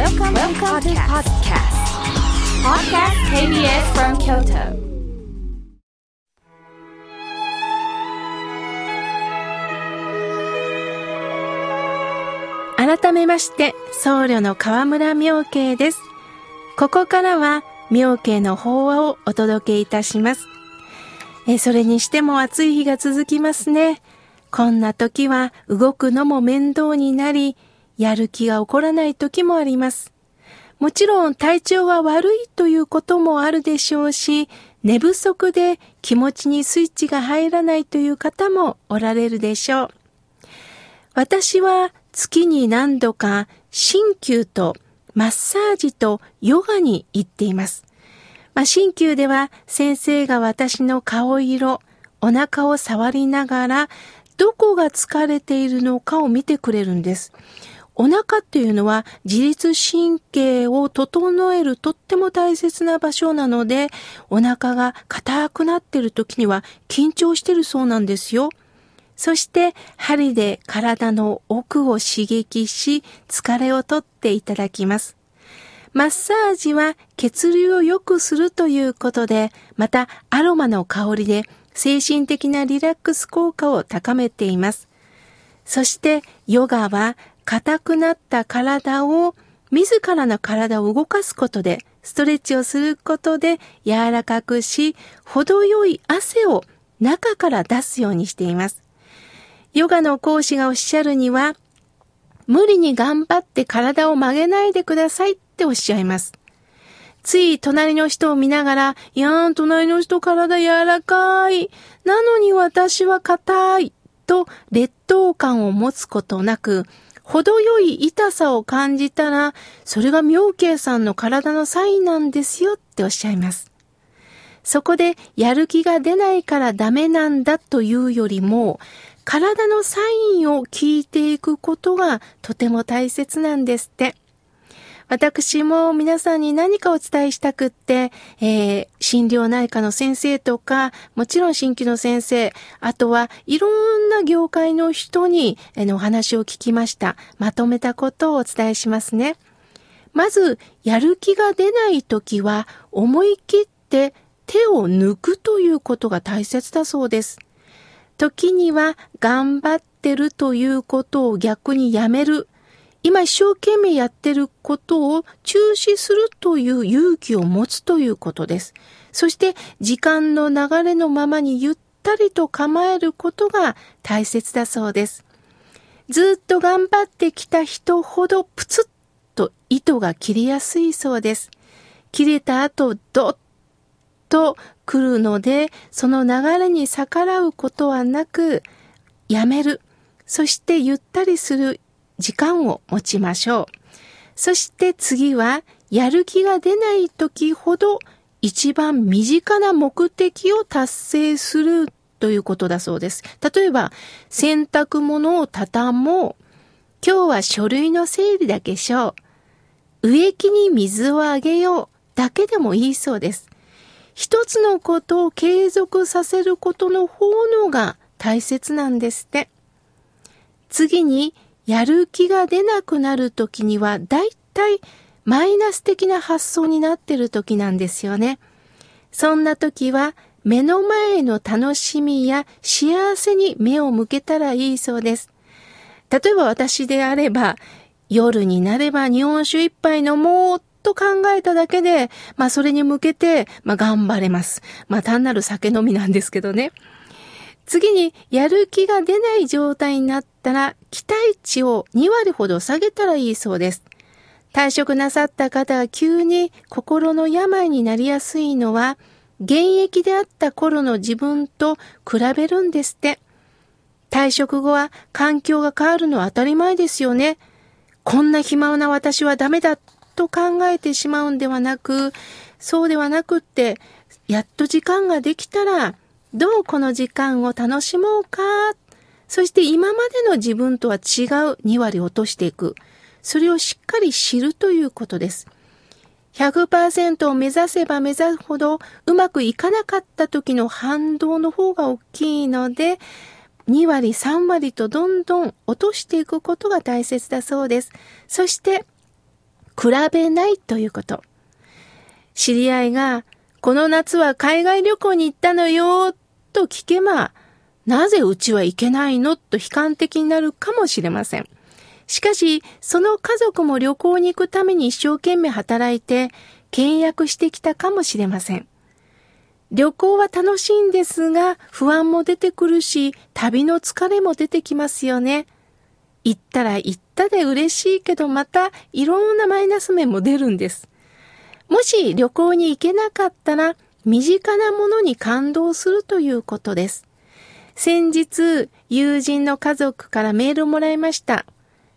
Welcome to podcast. Podcast KBS from Kyoto. 改めまして、僧侶の河村妙慶です。ここからは妙慶の法話をお届けいたします。それにしても暑い日が続きますね。こんな時は動くのも面倒になり、やる気が起こらない時もあります。もちろん体調は悪いということもあるでしょうし、寝不足で気持ちにスイッチが入らないという方もおられるでしょう。私は月に何度か鍼灸とマッサージとヨガに行っています。鍼灸では先生が私の顔色、お腹を触りながらどこが疲れているのかを見てくれるんです。お腹っていうのは自律神経を整えるとっても大切な場所なので、お腹が硬くなってる時には緊張してるそうなんですよ。そして針で体の奥を刺激し、疲れを取っていただきます。マッサージは血流を良くするということで、またアロマの香りで精神的なリラックス効果を高めています。そしてヨガは硬くなった体を自らの体を動かすことで、ストレッチをすることで柔らかくし、程よい汗を中から出すようにしています。ヨガの講師がおっしゃるには、無理に頑張って体を曲げないでくださいっておっしゃいます。つい隣の人を見ながら、いやー隣の人体柔らかい、なのに私は硬いと劣等感を持つことなく、程よい痛さを感じたら、それが妙慶さんの体のサインなんですよっておっしゃいます。そこでやる気が出ないからダメなんだというよりも、体のサインを聞いていくことがとても大切なんですって。私も皆さんに何かお伝えしたくって、心療内科の先生とか、もちろん鍼灸の先生、あとはいろんな業界の人にお話を聞きました。まとめたことをお伝えしますね。まず、やる気が出ないときは、思い切って手を抜くということが大切だそうです。時には、頑張ってるということを逆にやめる。今一生懸命やってることを中止するという勇気を持つということです。そして時間の流れのままにゆったりと構えることが大切だそうです。ずっと頑張ってきた人ほどプツッと糸が切れやすいそうです。切れた後ドッと来るので、その流れに逆らうことはなく、やめる。そしてゆったりする。時間を持ちましょう。そして次は、やる気が出ない時ほど一番身近な目的を達成するということだそうです。例えば、洗濯物を畳もう。今日は書類の整理だけしよう。植木に水をあげようだけでもいいそうです。一つのことを継続させることの方のが大切なんですって。次に、やる気が出なくなるときには、だいたいマイナス的な発想になっているときなんですよね。そんなときは、目の前の楽しみや幸せに目を向けたらいいそうです。例えば私であれば、夜になれば日本酒一杯飲もうと考えただけで、それに向けて、頑張れます。単なる酒飲みなんですけどね。次に、やる気が出ない状態になったら、期待値を2割ほど下げたらいいそうです。退職なさった方が急に心の病になりやすいのは、現役であった頃の自分と比べるんですって。退職後は環境が変わるのは当たり前ですよね。こんな暇な私はダメだと考えてしまうんではなく、そうではなくって、やっと時間ができたら、どうこの時間を楽しもうか。そして今までの自分とは違う2割落としていく。それをしっかり知るということです。100% を目指せば目指すほどうまくいかなかった時の反動の方が大きいので、2割3割とどんどん落としていくことが大切だそうです。そして比べないということ。知り合いがこの夏は海外旅行に行ったのよと聞けば、なぜうちは行けないのと悲観的になるかもしれません。しかしその家族も旅行に行くために一生懸命働いて倹約してきたかもしれません。旅行は楽しいんですが、不安も出てくるし、旅の疲れも出てきますよね。行ったら行ったで嬉しいけど、またいろんなマイナス面も出るんです。もし旅行に行けなかったら、身近なものに感動するということです。先日、友人の家族からメールをもらいました。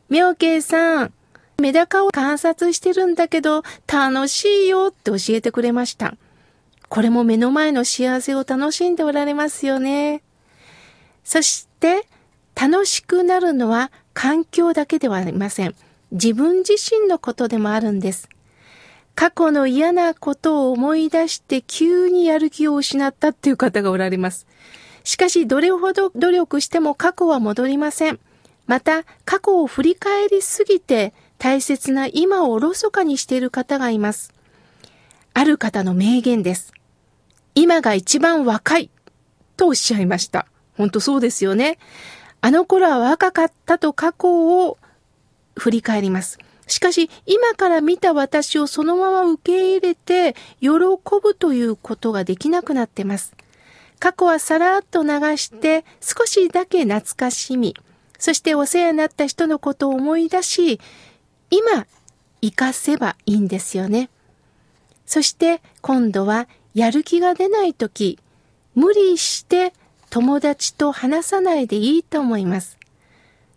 妙慶さん、メダカを観察してるんだけど、楽しいよって教えてくれました。これも目の前の幸せを楽しんでおられますよね。そして、楽しくなるのは環境だけではありません。自分自身のことでもあるんです。過去の嫌なことを思い出して急にやる気を失ったっていう方がおられます。しかし、どれほど努力しても過去は戻りません。また、過去を振り返りすぎて大切な今をおろそかにしている方がいます。ある方の名言です。今が一番若いとおっしゃいました。本当そうですよね。あの頃は若かったと過去を振り返ります。しかし今から見た私をそのまま受け入れて喜ぶということができなくなってます。過去はさらっと流して少しだけ懐かしみ、そしてお世話になった人のことを思い出し、今生かせばいいんですよね。そして今度はやる気が出ないとき、無理して友達と話さないでいいと思います。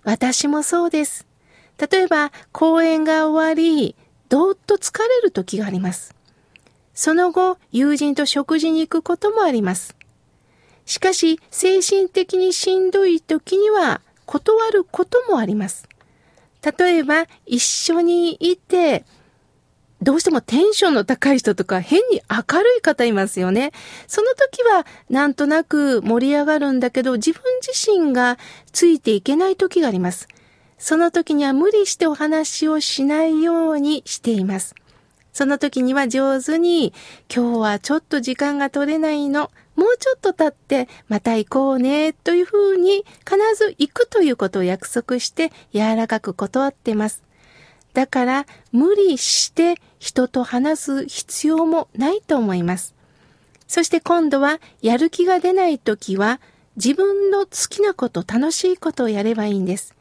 私もそうです。例えば公演が終わり、どーっと疲れるときがあります。その後、友人と食事に行くこともあります。しかし、精神的にしんどいときには断ることもあります。例えば、一緒にいて、どうしてもテンションの高い人とか変に明るい方いますよね。その時はなんとなく盛り上がるんだけど、自分自身がついていけない時があります。その時には無理してお話をしないようにしています。その時には上手に、今日はちょっと時間が取れないの、もうちょっと経ってまた行こうねというふうに必ず行くということを約束して柔らかく断ってます。だから無理して人と話す必要もないと思います。そして今度はやる気が出ないときは自分の好きなこと、楽しいことをやればいいんです。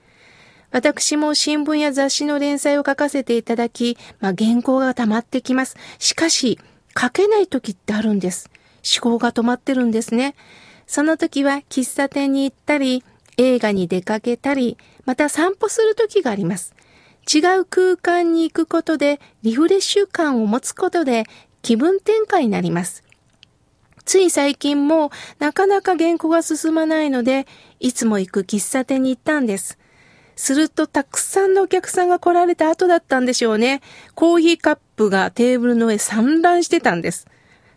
私も新聞や雑誌の連載を書かせていただき、原稿が溜まってきます。しかし書けないときってあるんです。思考が止まってるんですね。そのときは喫茶店に行ったり、映画に出かけたり、また散歩するときがあります。違う空間に行くことでリフレッシュ感を持つことで気分転換になります。つい最近もなかなか原稿が進まないので、いつも行く喫茶店に行ったんです。するとたくさんのお客さんが来られた後だったんでしょうね。コーヒーカップがテーブルの上散乱してたんです。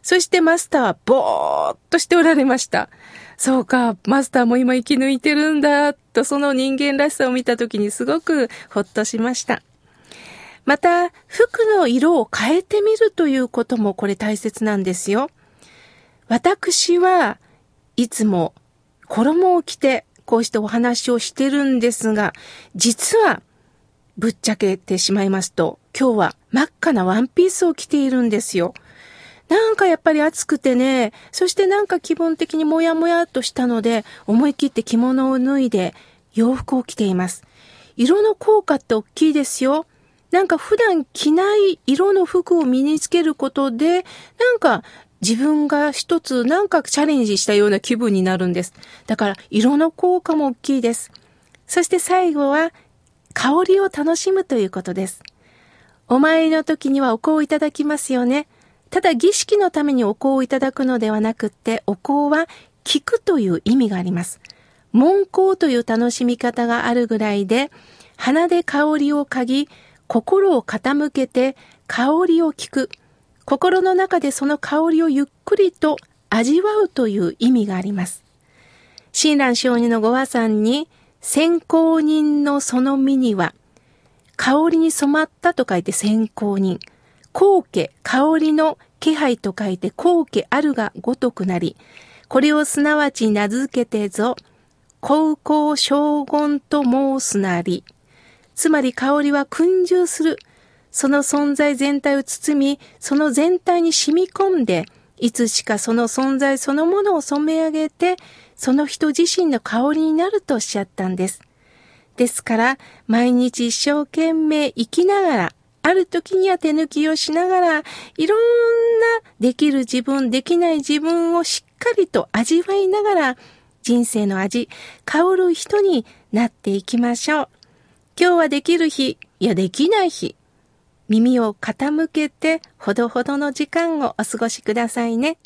そしてマスターはぼーっとしておられました。そうか、マスターも今生き抜いてるんだ、とその人間らしさを見たときにすごくほっとしました。また、服の色を変えてみるということもこれ大切なんですよ。私はいつも衣を着てこうしてお話をしてるんですが、実はぶっちゃけてしまいますと、今日は真っ赤なワンピースを着ているんですよ。なんかやっぱり暑くてね、そしてなんか気分的にもやもやっとしたので、思い切って着物を脱いで洋服を着ています。色の効果って大きいですよ。なんか普段着ない色の服を身につけることで、なんか自分が一つなんかチャレンジしたような気分になるんです。だから色の効果も大きいです。そして最後は香りを楽しむということです。お参りの時にはお香をいただきますよね。ただ儀式のためにお香をいただくのではなくって、お香は聞くという意味があります。聞香という楽しみ方があるぐらいで、鼻で香りを嗅ぎ、心を傾けて香りを聞く、心の中でその香りをゆっくりと味わうという意味があります。親鸞聖人のご和さんに、選香人のその身には香りに染まったと書いて染香人。香気、香りの気配と書いて香気あるがごとくなり、これをすなわち名付けてぞ、香香荘厳と申すなり。つまり香りは燻蒸する。その存在全体を包み、その全体に染み込んで、いつしかその存在そのものを染め上げて、その人自身の香りになるとおっしゃったんです。ですから、毎日一生懸命生きながら、ある時には手抜きをしながら、いろんなできる自分、できない自分をしっかりと味わいながら、人生の味、香る人になっていきましょう。今日はできる日、いやできない日。耳を傾けてほどほどの時間をお過ごしくださいね。